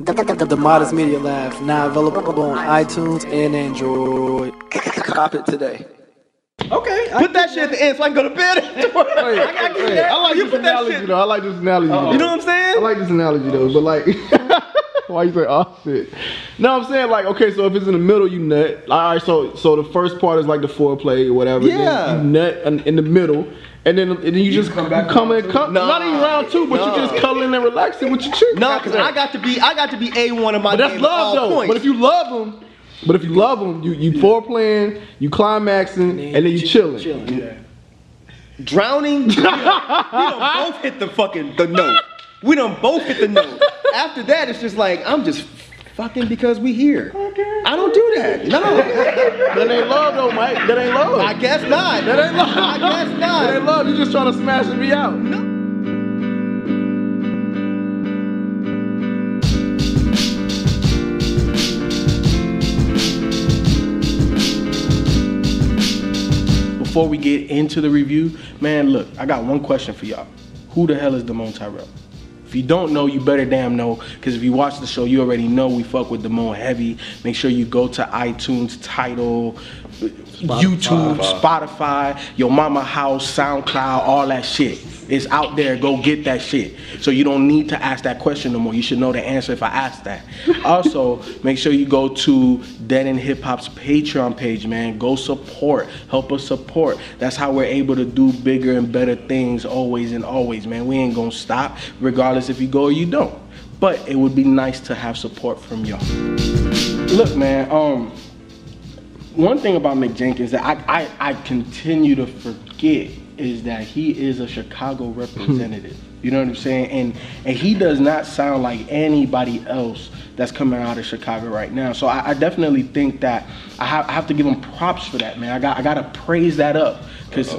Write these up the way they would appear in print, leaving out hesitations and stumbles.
The Modest Media Lab, now available on iTunes and Android. Cop it today. Okay. Put that shit at the end so I can go to bed. I like this analogy though. You know what I'm saying? I like this analogy though, but like... Why you say oh shit? No, I'm saying like okay, so if it's in the middle, you nut. Alright, so the first part is like the foreplay or whatever. Yeah. You nut in the middle, and then you just come back. Not even round two, but you just cuddling and relaxing with your chick. No, because I got to be A1 in my. But that's love though. Points. But if you love them, you foreplaying, you climaxing, and then you chilling. Yeah. Drowning. We done both hit the note. We done both hit the note. After that, it's just like, I'm just fucking because we here. Okay. I don't do that. No. That ain't love though, Mike. That ain't love. I guess not. That ain't love. I guess not. That ain't love. You just trying to smash me out. No. Before we get into the review, man, look, I got one question for y'all. Who the hell is Damone Tyrell? If you don't know, you better damn know, because if you watch the show, you already know we fuck with Damone heavy. Make sure you go to iTunes, Tidal, YouTube, Spotify, your mama house, SoundCloud, all that shit. It's out there. Go get that shit. So you don't need to ask that question no more. You should know the answer if I ask that. Also, make sure you go to Dead and Hip Hop's Patreon page, man. Go support. Help us support. That's how we're able to do bigger and better things always and always, man. We ain't gonna stop, regardless if you go or you don't. But it would be nice to have support from y'all. Look, man, one thing about Mick Jenkins that I continue to forget is that he is a Chicago representative. You know what I'm saying? And he does not sound like anybody else that's coming out of Chicago right now. So I definitely think that I have to give him props for that, man. I gotta praise that up. Cause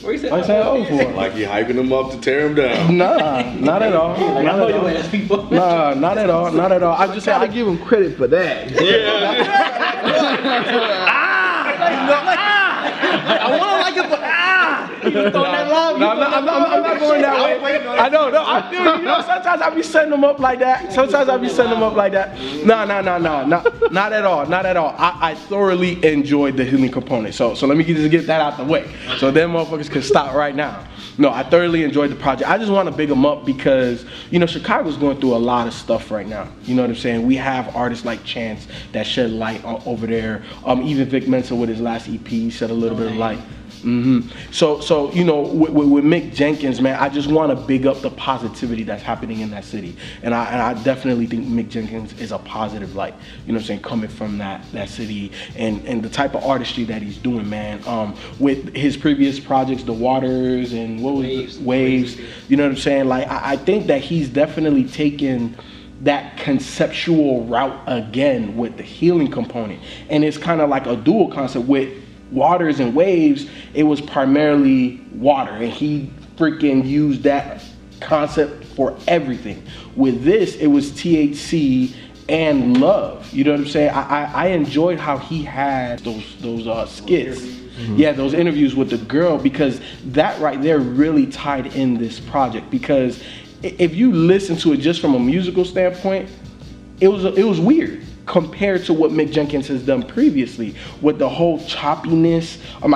what is that? What's that O for? Like you hyping him up to tear him down. Nah, not at all. Like, not at all. I just gotta give him credit for that. Yeah. I want to like it, but I'm not going that way. I know, no, I feel you. You know, sometimes I be setting them up like that. Not at all. I thoroughly enjoyed The Healing Component. So let me just get that out the way, so them motherfuckers can stop right now. No, I thoroughly enjoyed the project. I just want to big them up because, you know, Chicago's going through a lot of stuff right now. You know what I'm saying? We have artists like Chance that shed light over there. Even Vic Mensa with his last EP shed a little bit of light. So you know, with Mick Jenkins, man, I just want to big up the positivity that's happening in that city, and I definitely think Mick Jenkins is a positive light. You know what I'm saying? Coming from that city and the type of artistry that he's doing, man. With his previous projects, The Waters and what was Waves. You know what I'm saying? Like I think that he's definitely taken that conceptual route again with The Healing Component, and it's kind of like a dual concept with Waters and Waves. It was primarily water, and he freaking used that concept for everything. With this, it was THC and love. You know what I'm saying? I enjoyed how he had those skits. Yeah, those interviews with the girl, because that right there really tied in this project. Because if you listen to it just from a musical standpoint, it was weird compared to what Mick Jenkins has done previously with the whole choppiness. I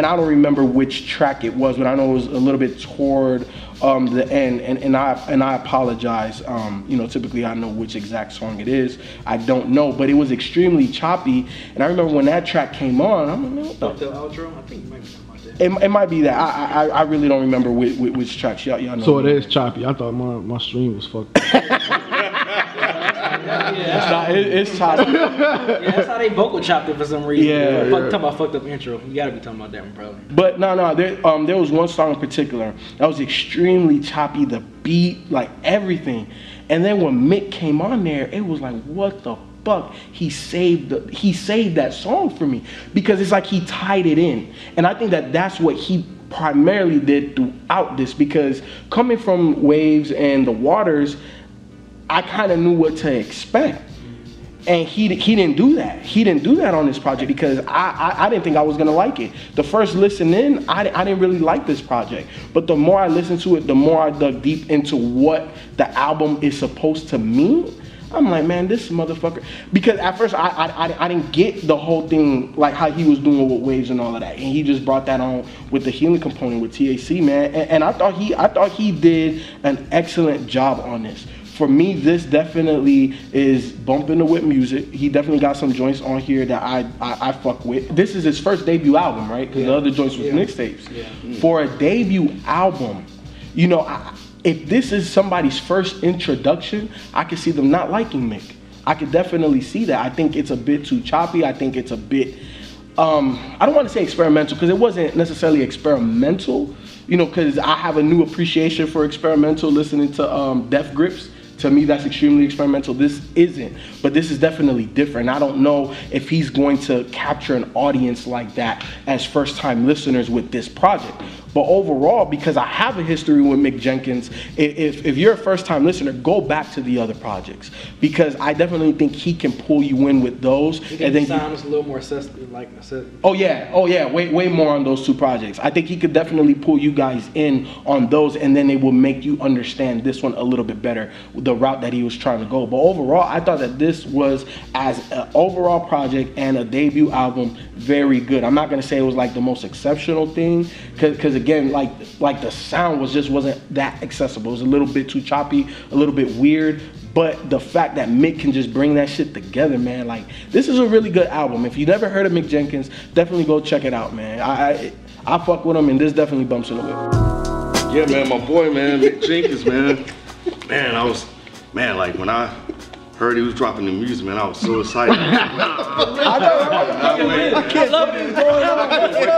don't remember which track it was, but I know it was a little bit toward the end, and I apologize. You know, typically I know which exact song it is. I don't know, but it was extremely choppy, and I remember when that track came on, I'm like, what the outro? I think it might be that. It might be that. I really don't remember which tracks. Y'all know. So it is choppy. I thought my stream was fucked up. Yeah. It's chopped. Yeah, that's how they vocal chopped it for some reason. Yeah, talking about fucked up intro. You gotta be talking about that one, probably. But no. There was one song in particular that was extremely choppy. The beat, like everything. And then when Mick came on there, it was like, what the fuck? He saved that song for me, because it's like he tied it in, and I think that's what he primarily did throughout this. Because coming from Waves and The Waters, I kind of knew what to expect. And he didn't do that. He didn't do that on this project because I didn't think I was gonna like it. The first listen in, I didn't really like this project. But the more I listened to it, the more I dug deep into what the album is supposed to mean. I'm like, man, this motherfucker. Because at first I didn't get the whole thing, like how he was doing with Waves and all of that. And he just brought that on with the healing component with TAC, man. And I thought he did an excellent job on this. For me, this definitely is bumping the whip music. He definitely got some joints on here that I fuck with. This is his first debut album, right? Because the other joints was mixtapes. Yeah. Mm-hmm. For a debut album, you know, if this is somebody's first introduction, I could see them not liking Mick. I could definitely see that. I think it's a bit too choppy. I think it's a bit, I don't want to say experimental, because it wasn't necessarily experimental, you know, because I have a new appreciation for experimental listening to Death Grips. To me, that's extremely experimental. This isn't, but this is definitely different. I don't know if he's going to capture an audience like that as first-time listeners with this project. But overall, because I have a history with Mick Jenkins, if you're a first-time listener, go back to the other projects, because I definitely think he can pull you in with those. You think and then sounds a little more like Oh yeah, way more on those two projects. I think he could definitely pull you guys in on those, and then it will make you understand this one a little bit better, the route that he was trying to go. But overall, I thought that this was, as an overall project and a debut album, very good. I'm not gonna say it was like the most exceptional thing, because again, like the sound wasn't that accessible. It was a little bit too choppy, a little bit weird. But the fact that Mick can just bring that shit together, man, like, this is a really good album. If you never heard of Mick Jenkins, definitely go check it out, man. I fuck with him, and this definitely bumps a little bit. Yeah, man, my boy, man, Mick Jenkins, man. Man, like when I heard he was dropping the music, man, I was so excited. I love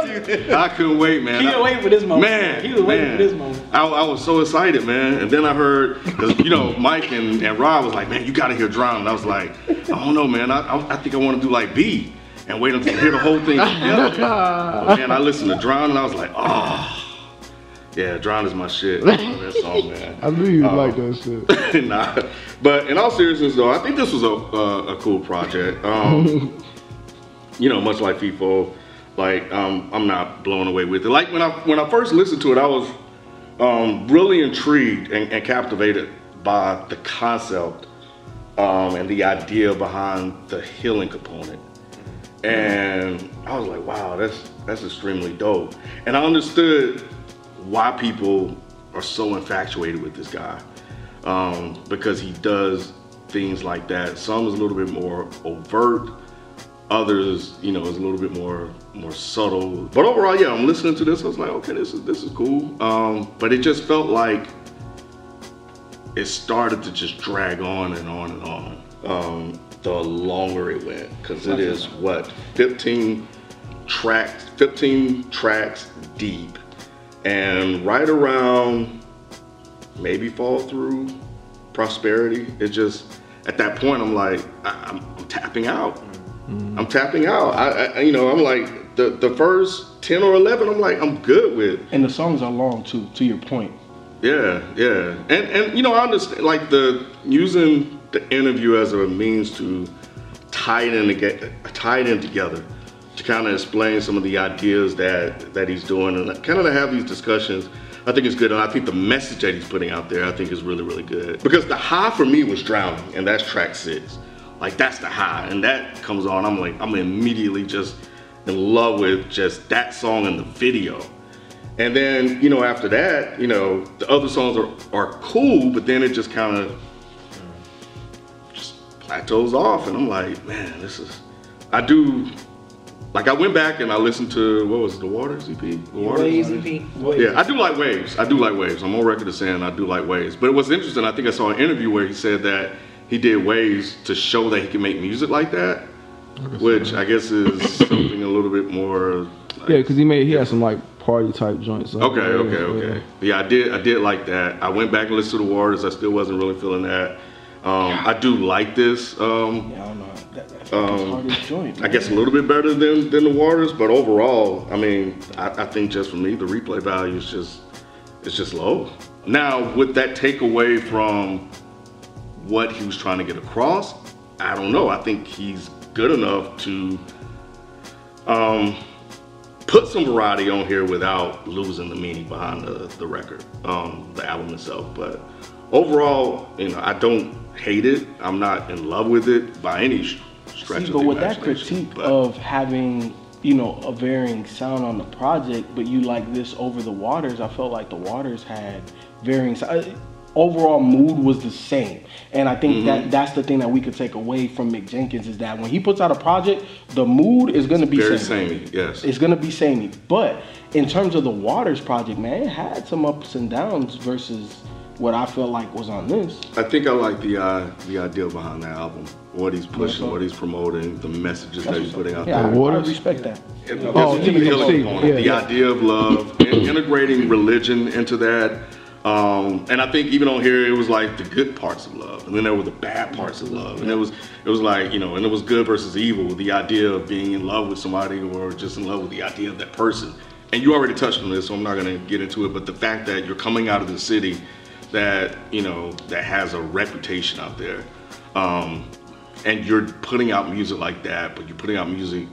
it. I couldn't wait, man. He was waiting for this moment. Man, he was waiting for this moment. I was so excited, man. And then I heard, cause, you know, Mike and Rob was like, man, you gotta hear Drown. And I was like, I don't know, man. I think I want to do like B and wait until I hear the whole thing together. But, man, I listened to Drown and I was like, oh. Yeah, Drown is my shit. I love that song, man. I knew you like that shit. Nah, but in all seriousness, though, I think this was a cool project. You know, much like FIFO, like I'm not blown away with it. Like when I first listened to it, I was really intrigued and captivated by the concept and the idea behind the healing component. And I was like, wow, that's extremely dope. And I understood why people are so infatuated with this guy, because he does things like that. Some is a little bit more overt, others, you know, is a little bit more subtle. But overall, yeah, I'm listening to this, I was like, okay, this is cool. But it just felt like it started to just drag on and on and on. The longer it went, because it is what, 15 tracks deep. And right around maybe Fall Through, Prosperity, it just, at that point, I'm like, I'm tapping out. Mm-hmm. I'm tapping out. I you know, I'm like, the first 10 or 11, I'm like, I'm good with. And the songs are long too, to your point. Yeah, yeah. And you know, I understand, like, using the interview as a means to tie it in together, to kind of explain some of the ideas that he's doing, and kind of to have these discussions, I think it's good. And I think the message that he's putting out there, I think is really, really good. Because the high for me was Drowning, and that's track 6. Like, that's the high, and that comes on, I'm like, I'm immediately just in love with just that song and the video. And then, you know, after that, you know, the other songs are cool, but then it just kind of just plateaus off. And I'm like, man, like, I went back and I listened to, what was it, The Waters EP? Waves EP. Yeah, I do like Waves. I'm on record as saying I do like Waves. But what's interesting, I think I saw an interview where he said that he did Waves to show that he can make music like that, which I guess is something a little bit more. Like, yeah, because he had some like party type joints. So okay. Yeah, I did like that. I went back and listened to The Waters. I still wasn't really feeling that. I do like this. I don't know. That's joint, I guess a little bit better than The Waters, but overall, I mean, I think just for me, the replay value is just low. Now, would that take away from what he was trying to get across? I don't know. I think he's good enough to put some variety on here without losing the meaning behind the record, the album itself. But overall, you know, I don't hate it. I'm not in love with it by any stretch of the imagination. But with that critique of having, you know, a varying sound on the project, but you like this over The Waters, I felt like The Waters had varying sound. Overall mood was the same, and I think that's the thing that we could take away from Mick Jenkins, is that when he puts out a project, the mood is going to be samey. Yes, it's going to be samey. But in terms of The Waters project, man, it had some ups and downs versus what I felt like was on this. I think I like the idea behind that album, what he's pushing, what he's promoting, the messages that he's putting out there. I respect that. The idea of love, integrating religion into that. And I think even on here, it was like the good parts of love, and then there were the bad parts of love, and it was like, you know, and it was good versus evil, the idea of being in love with somebody or just in love with the idea of that person. And you already touched on this, so I'm not going to get into it, but the fact that you're coming out of the city that, you know, that has a reputation out there, and you're putting out music like that, but you're putting out music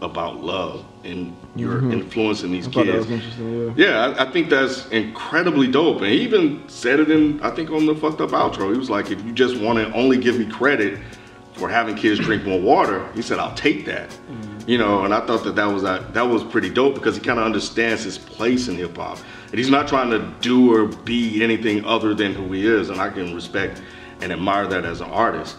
about love, and you're influencing these kids. That was interesting, I think that's incredibly dope. And he even said it in, I think, on the Fucked Up outro. He was like, if you just want to only give me credit for having kids drink more water, he said, I'll take that. You know, and I thought that was pretty dope, because he kind of understands his place in hip hop, and he's not trying to do or be anything other than who he is, and I can respect and admire that as an artist.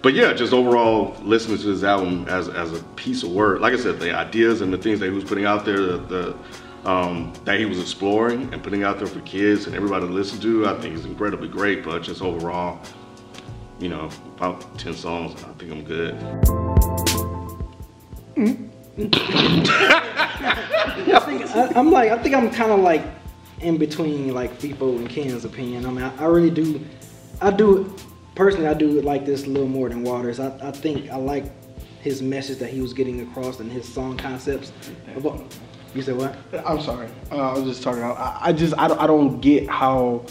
But yeah, just overall, listening to this album as a piece of work, like I said, the ideas and the things that he was putting out there, that he was exploring and putting out there for kids and everybody to listen to, I think is incredibly great. But just overall, you know, about 10 songs, I think I'm good. I think I'm kind of like in between like Fipo and Ken's opinion. I mean, I really do. Personally, I do like this a little more than Waters. I think I like his message that he was getting across and his song concepts. You said what? I'm sorry. I was just talking. I don't get how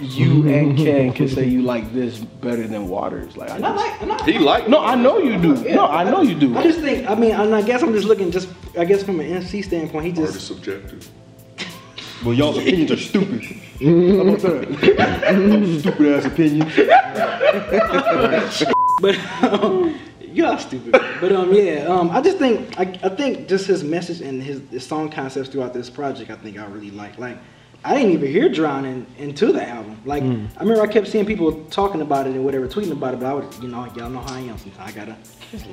you and Ken can say you like this better than Waters. Like, I know you do. No, I know you do. I just think, I mean, and I guess I'm just looking, just I guess from an MC standpoint, he just. Art is subjective. Well, y'all's opinions are stupid. I'm stupid ass opinions. But y'all stupid. But I just think I think just his message and his song concepts throughout this project, I think I really like. Like, I didn't even hear Drown until the album. Like, I remember I kept seeing people talking about it and whatever, tweeting about it, but I would, you know, y'all know how I am sometimes.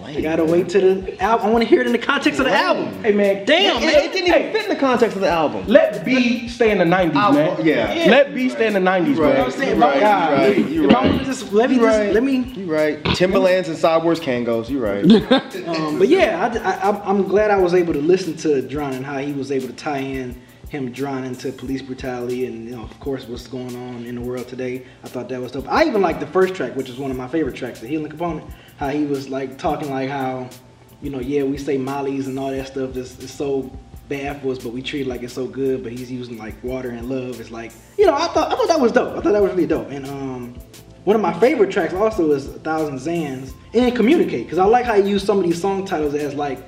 I gotta wait to the album. I wanna hear it in the context of the album. Hey man, damn, man. It didn't even fit in the context of the album. Let B stay in the 90s, man. Yeah. Let B stay in the 90s, man. You know what I'm saying? You're right. Timberlands and Sideways Kangos, you're right. But yeah, I'm glad I was able to listen to Drown and how he was able to tie in him drowning to police brutality and, you know, of course, what's going on in the world today. I thought that was dope. I even liked the first track, which is one of my favorite tracks, The Healing Component, how he was like talking like how, you know, yeah, we say mollies and all that stuff is so bad for us, but we treat it like it's so good, but he's using like water and love. It's like, you know, I thought that was dope. I thought that was really dope. And one of my favorite tracks also is 1,000 Zans and Communicate, because I like how he used some of these song titles as like,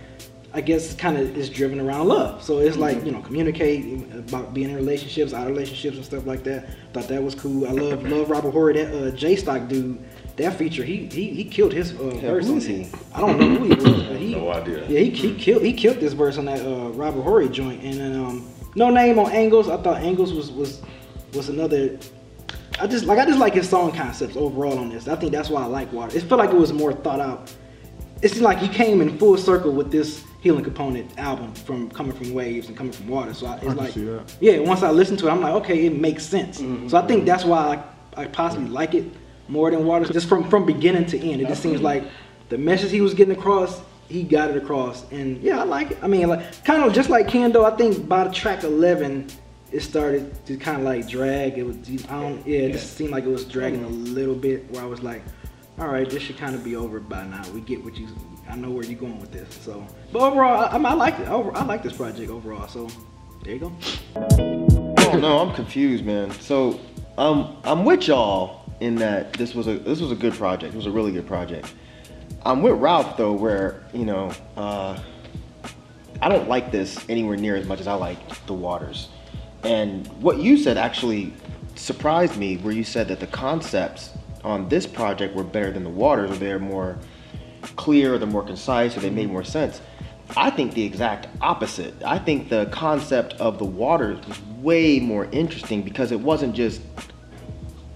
I guess kind of is driven around love. So it's like, you know, communicate about being in relationships, out of relationships and stuff like that. Thought that was cool. I love Robert Horry, that J-Stock dude, that feature, he killed his verse on that. I don't know who he was, but he, no idea. Yeah, he killed this verse on that Robert Horry joint. And then No Name on Angles. I thought Angles was another. I just like his song concepts overall on this. I think that's why I like Water. It felt like it was more thought out. It's like he came in full circle with this Healing Component album coming from Waves and coming from Water. So once I listened to it, I'm like, okay, it makes sense. So I think that's why I possibly like it more than Water. Just from beginning to end, it just seems like the message he was getting across, he got it across. And yeah, I like it. I mean, like, kind of just like Kendo, I think by the track 11, it started to kind of like drag. It just seemed like it was dragging a little bit, where I was like, all right, this should kind of be over by now. We get what you. I know where you're going with this. So, but overall, I like it. I like this project overall. So, there you go. Oh no, I'm confused, man. So, I'm with y'all in that this was a good project. It was a really good project. I'm with Ralph though, where I don't like this anywhere near as much as I like The Waters. And what you said actually surprised me, where you said that the concepts on this project were better than The Waters, or they're more clear, or they're more concise, or they made more sense. I think the exact opposite. I think the concept of The Waters was way more interesting because it wasn't just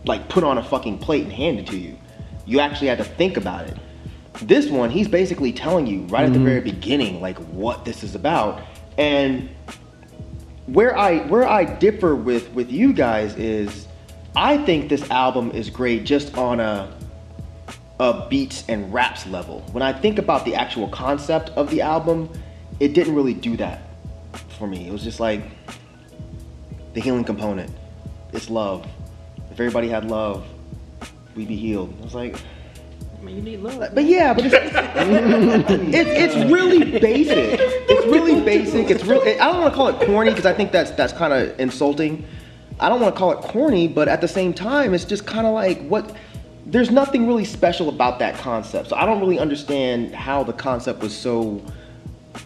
like put on a fucking plate and handed to you. You actually had to think about it. This one, he's basically telling you right at the very beginning, like what this is about. And where I differ with you guys is, I think this album is great just on a beats and raps level. When I think about the actual concept of the album, it didn't really do that for me. It was just like the healing component. It's love. If everybody had love, we'd be healed. I was like, you need love. But yeah, but it's really basic. It's really basic. It's really, I don't want to call it corny because I think that's kind of insulting. I don't want to call it corny, but at the same time, it's just kind of like what. There's nothing really special about that concept. So I don't really understand how the concept was so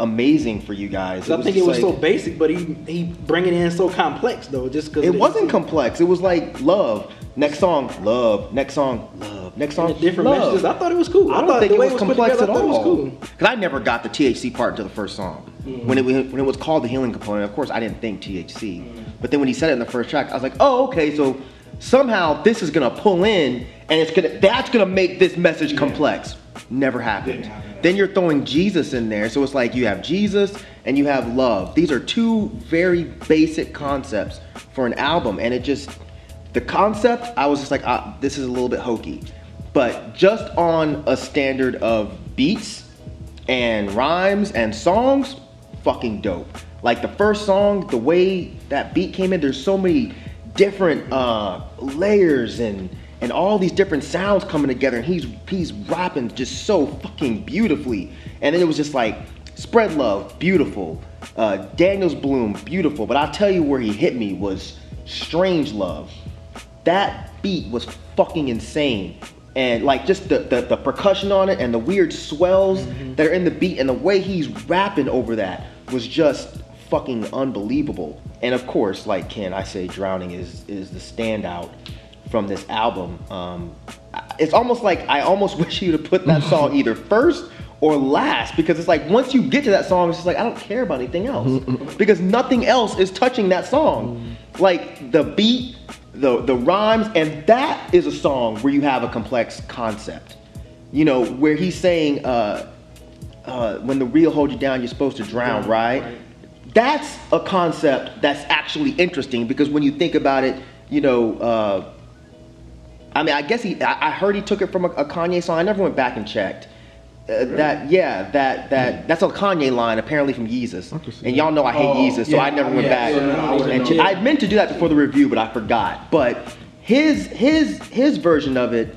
amazing for you guys. I think it was like, so basic, but he bringing it in so complex though, just because it wasn't complex. It was like love. Next song, love. Next song, love. Next song, different love. Messages. I thought it was cool. I don't think it was complex together, at all. It was cool. Because I never got the THC part until the first song. Mm-hmm. When it was called The Healing Component, of course I didn't think THC. Mm-hmm. But then when he said it in the first track, I was like, oh, okay, so somehow this is gonna pull in, and that's gonna make this message complex. Never happened. Yeah. Then you're throwing Jesus in there, so it's like you have Jesus and you have love. These are two very basic concepts for an album, and it just, the concept, I was just like, this is a little bit hokey. But just on a standard of beats and rhymes and songs, fucking dope. Like the first song, the way that beat came in, there's so many different layers and all these different sounds coming together, and he's rapping just so fucking beautifully. And then it was just like, Spread Love, beautiful. Daniel's Bloom, beautiful. But I'll tell you where he hit me was Strange Love. That beat was fucking insane. And like just the percussion on it and the weird swells that are in the beat and the way he's rapping over that was just fucking unbelievable. And of course, like Ken, I say Drowning is the standout from this album. It's almost like I almost wish you to put that song either first or last, because it's like once you get to that song, it's just like I don't care about anything else because nothing else is touching that song. Like the beat, the rhymes, and that is a song where you have a complex concept. You know, where he's saying when the real hold you down, you're supposed to drown, right? That's a concept that's actually interesting, because when you think about it, you know, I mean, I guess I heard he took it from a Kanye song. I never went back and checked. Really? That's a Kanye line apparently from Yeezus. And y'all know I hate Yeezus, so I never went back. I meant to do that before the review, but I forgot. But his version of it,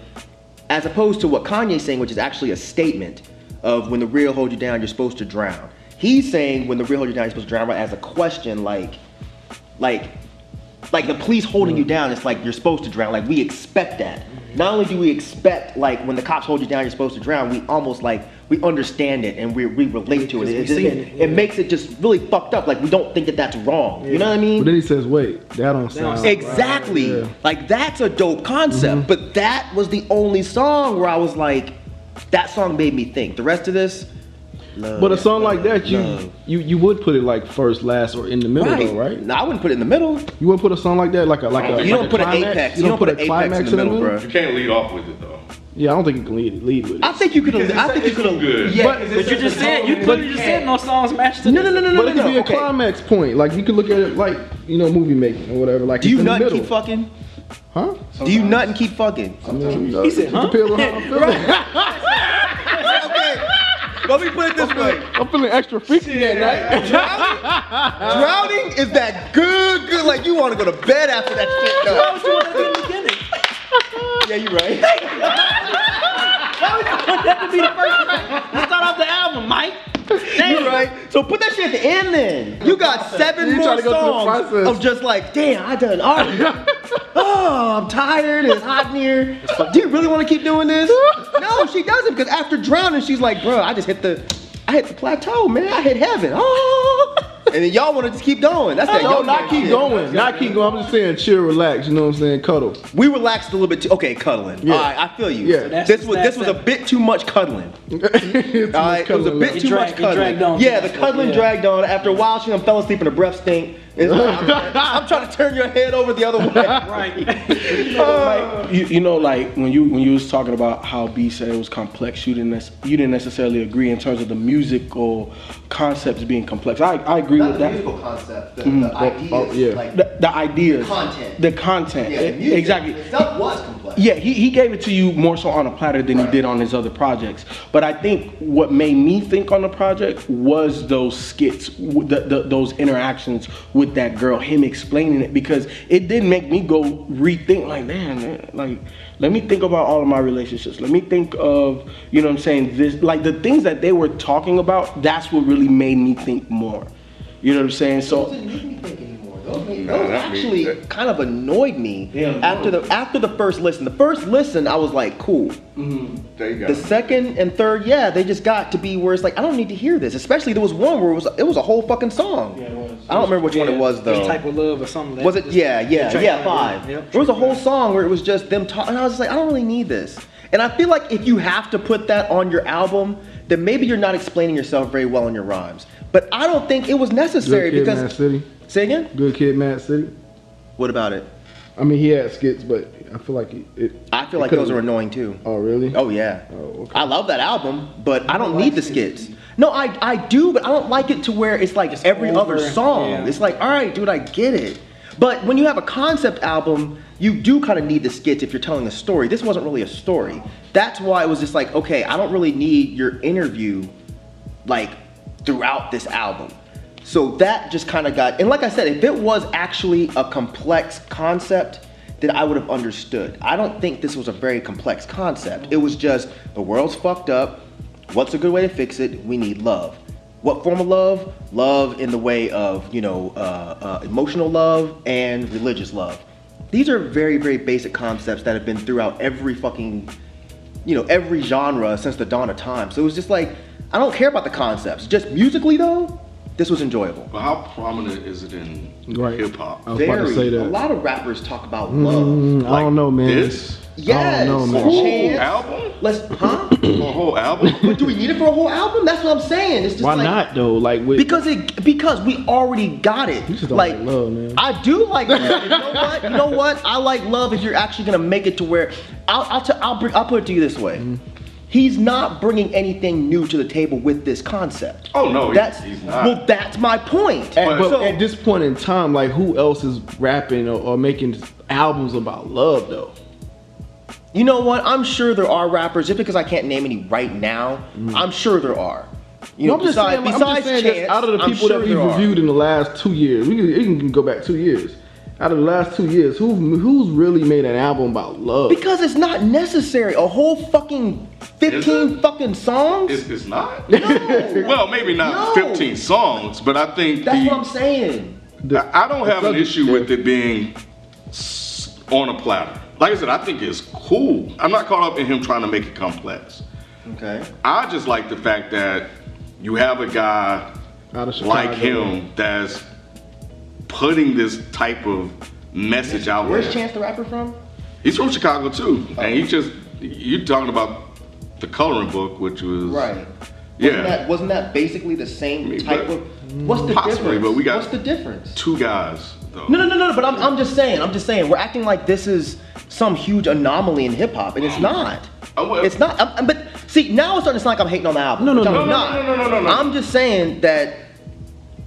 as opposed to what Kanye's saying, which is actually a statement of when the real hold you down, you're supposed to drown. He's saying when the real hold you down, you're supposed to drown, right, as a question, like the police holding you down, it's like you're supposed to drown. Like we expect that. Not only do we expect, like when the cops hold you down, you're supposed to drown, we almost like, we understand it and we relate to it. It makes it just really fucked up. Like we don't think that that's wrong. Yeah. You know what I mean? But then he says, wait, that don't sound exactly. Right. Yeah. Like that's a dope concept, but that was the only song where I was like, that song made me think. The rest of this, love, but a song like that, you would put it like first, last, or in the middle, right? Though, right? No, I wouldn't put it in the middle. You wouldn't put a song like that, like a you don't put an apex. You don't put an apex in the middle, bro. You can't lead off with it though. Yeah, I don't think you can lead with it. I think you could. I think you could. Yeah, but you just said you just said no songs match to. No. But it could be a climax point. Like you could look at it like, you know, movie making or whatever. Like do you nut and keep fucking? Huh? Do you nut and keep fucking? He said, huh? Let me put it this way. I'm feeling extra freaky that night. Drowning is that good, like you want to go to bed after that shit. Why would you want that to be the beginning? Yeah, you're right. Why would you want that to be the first track? You start off the album, Mike. You're right. So put that shit at the end then. You got seven more songs of just like, damn, I done all of it. Oh, I'm tired, it's hot in here. Do you really want to keep doing this? No, she doesn't, because after Drowning, she's like, bro, I hit the plateau, man. I hit heaven. Oh. And then y'all want to just keep going. That's that. Yo, not keep going. Not keep going. I'm just saying, chill, relax. You know what I'm saying? Cuddle. We relaxed a little bit too. Okay, cuddling. Yeah. All right, I feel you. Yeah. So this was a bit too much cuddling. All right, it was a bit too much cuddling. Yeah, the cuddling dragged on. After a while, she fell asleep in a breath stink. I'm trying to turn your head over the other way. Right. You know, like when you was talking about how B said it was complex, you didn't necessarily agree in terms of the musical concepts being complex. I agree with that. Not the musical concept, the ideas, like the ideas, the content. Yeah, the music, exactly. The stuff was complex. Yeah, he gave it to you more so on a platter than he did on his other projects. But I think what made me think on the project was those skits, those interactions with that girl, him explaining it, because it did make me go rethink, like, man, like, let me think about all of my relationships. Let me think of, you know what I'm saying, this, like the things that they were talking about, that's what really made me think more. You know what I'm saying? So it didn't make me think anymore. Those actually kind of annoyed me after the first listen. The first listen, I was like, cool. Mm-hmm. There you go. The second and third, yeah, they just got to be where it's like, I don't need to hear this. Especially there was one where it was a whole fucking song. Yeah, I don't remember which one it was though. Type of Love or something. Like was it? Yeah, five. Yep. There was a whole song where it was just them talking, and I was just like, I don't really need this. And I feel like if you have to put that on your album, then maybe you're not explaining yourself very well in your rhymes. But I don't think it was necessary. Good Kid, because M.A.A.D City. Say again? Good Kid, M.A.A.D City. What about it? I mean, he had skits, but I feel like I feel like those are annoying too. Oh really? Oh yeah. Oh, okay. I love that album, but I don't need the skits. No, I do, but I don't like it to where it's like just every other song. Yeah. It's like, all right, dude, I get it. But when you have a concept album, you do kind of need the skits if you're telling a story. This wasn't really a story. That's why it was just like, okay, I don't really need your interview like throughout this album. So that just kind of got, and like I said, if it was actually a complex concept, then I would have understood. I don't think this was a very complex concept. It was just, the world's fucked up. What's a good way to fix it? We need love. What form of love? Love in the way of, you know, emotional love and religious love. These are very, very basic concepts that have been throughout every fucking, you know, every genre since the dawn of time. So it was just like, I don't care about the concepts. Just musically though, this was enjoyable. But how prominent is it in hip hop? I was about to say that. A lot of rappers talk about love. Like, I don't know, man. This? Yes. I don't know, man. Chance. Album? For a whole album? But do we need it for a whole album? That's what I'm saying. It's just why like, not though? Like because we already got it. You just don't like love, man. I do like love. You know what? You know what? I like love if you're actually gonna make it to where I'll put it to you this way. He's not bringing anything new to the table with this concept. Oh no, he's not. Well, that's my point. But at this point in time, like who else is rapping or making albums about love though? You know what? I'm sure there are rappers, just because I can't name any right now. I'm sure there are. You know, besides Chance, out of the people that we reviewed in the last 2 years, we can go back 2 years. Out of the last 2 years, who's really made an album about love? Because it's not necessary. A whole fucking 15 fucking songs? It's not. No. Well, maybe not 15 songs, but I think that's what I'm saying. I don't have an issue with it being on a platter. Like I said, I think it's cool. I'm not caught up in him trying to make it complex. Okay. I just like the fact that you have a guy like him that's putting this type of message out. Where's Chance the Rapper from? He's from Chicago too. Oh. And you're talking about the Coloring Book, which was wasn't that basically the same type of what's the difference? But we got two guys though. No, but I'm just saying we're acting like this is some huge anomaly in hip hop, and it's not. It's not. But see, now it's starting to sound like I'm hating on the album. No. I'm just saying that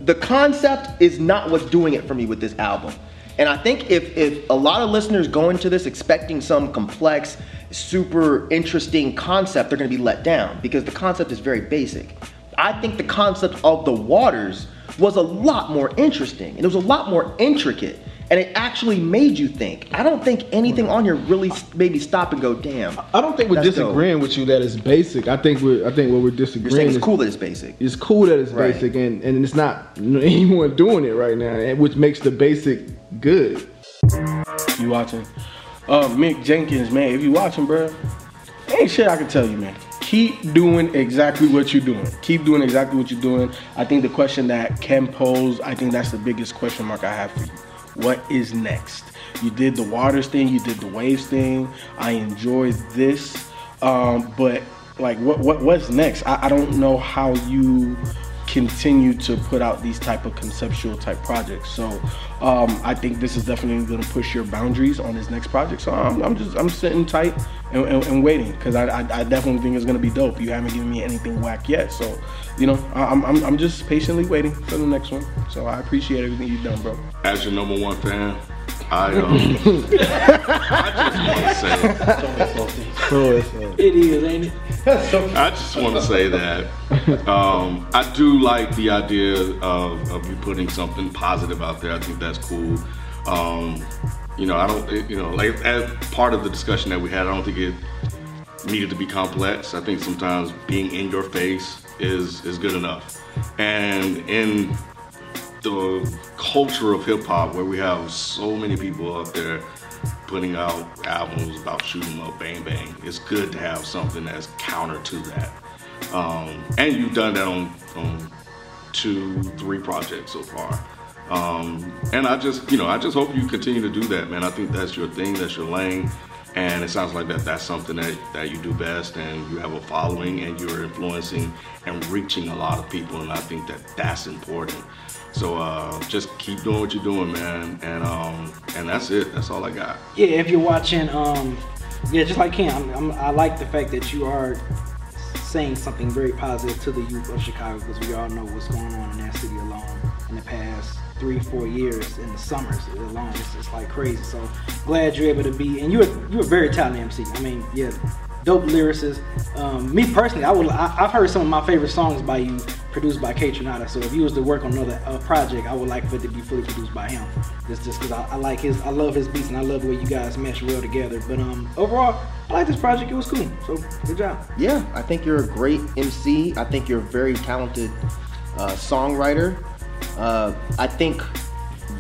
the concept is not what's doing it for me with this album. And I think if a lot of listeners go into this expecting some complex, super interesting concept, they're gonna be let down because the concept is very basic. I think the concept of The Waters was a lot more interesting and it was a lot more intricate. and it actually made you think. I don't think anything on here really made me stop and go, damn. I don't think we're disagreeing with you that it's basic. I think what we're disagreeing. You're saying it's cool that it's basic. It's cool that it's basic, and it's not anyone doing it right now, and which makes the basic good. You watching? Mick Jenkins, man, if you watching, bro, ain't shit I can tell you, man. Keep doing exactly what you're doing. Keep doing exactly what you're doing. I think the question that Ken posed, I think that's the biggest question mark I have for you. What is next? You did the Waters thing, you did the Waves thing. I enjoyed this, but like, what's next? I don't know how you continue to put out these type of conceptual type projects. So I think this is definitely going to push your boundaries on this next project. So I'm sitting tight and waiting, because I definitely think it's going to be dope. You haven't given me anything whack yet, so you know, I'm just patiently waiting for the next one. So I appreciate everything you've done, bro. As your #1 fan, I just want to say it is, ain't it? I just want to say that I do like the idea of you putting something positive out there. I think that's cool. You know, like as part of the discussion that we had, I don't think it needed to be complex. I think sometimes being in your face is good enough. And in the culture of hip hop, where we have so many people out there putting out albums about shooting up, bang bang, it's good to have something that's counter to that. And you've done that on 2-3 projects so far. And I just hope you continue to do that, man. I think that's your thing, that's your lane, and it sounds like that's something that you do best, and you have a following, and you're influencing and reaching a lot of people, and I think that's important. So just keep doing what you're doing, man, and that's it. That's all I got. Yeah, if you're watching, yeah, just like Ken, I like the fact that you are saying something very positive to the youth of Chicago, because we all know what's going on in that city alone in the past 3-4 years, in the summers alone. It's just like crazy. So glad you're able to be, and you're a very talented MC. I mean, yeah, dope lyricist. Me personally, I've heard some of my favorite songs by you produced by Kay Trinata. So if you was to work on another project, I would like for it to be fully produced by him. It's just because I love his beats, and I love the way you guys mesh well together. But overall, I like this project. It was cool. So good job. Yeah, I think you're a great MC. I think you're a very talented songwriter. I think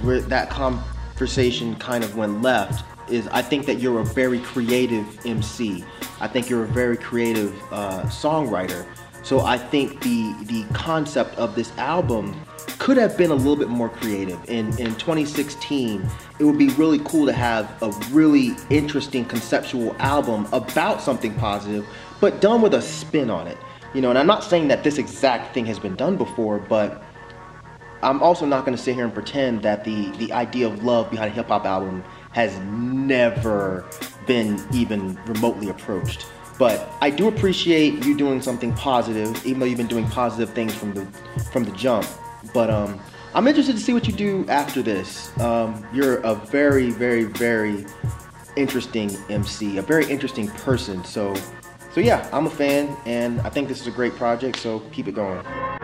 where that conversation kind of went left is, I think that you're a very creative MC. I think you're a very creative songwriter. So I think the concept of this album could have been a little bit more creative. In 2016, it would be really cool to have a really interesting conceptual album about something positive, but done with a spin on it. You know, and I'm not saying that this exact thing has been done before, but I'm also not gonna sit here and pretend that the idea of love behind a hip hop album has never been even remotely approached. But I do appreciate you doing something positive, even though you've been doing positive things from the jump. But I'm interested to see what you do after this. You're a very, very, very interesting MC, a very interesting person. So yeah, I'm a fan, and I think this is a great project, so keep it going.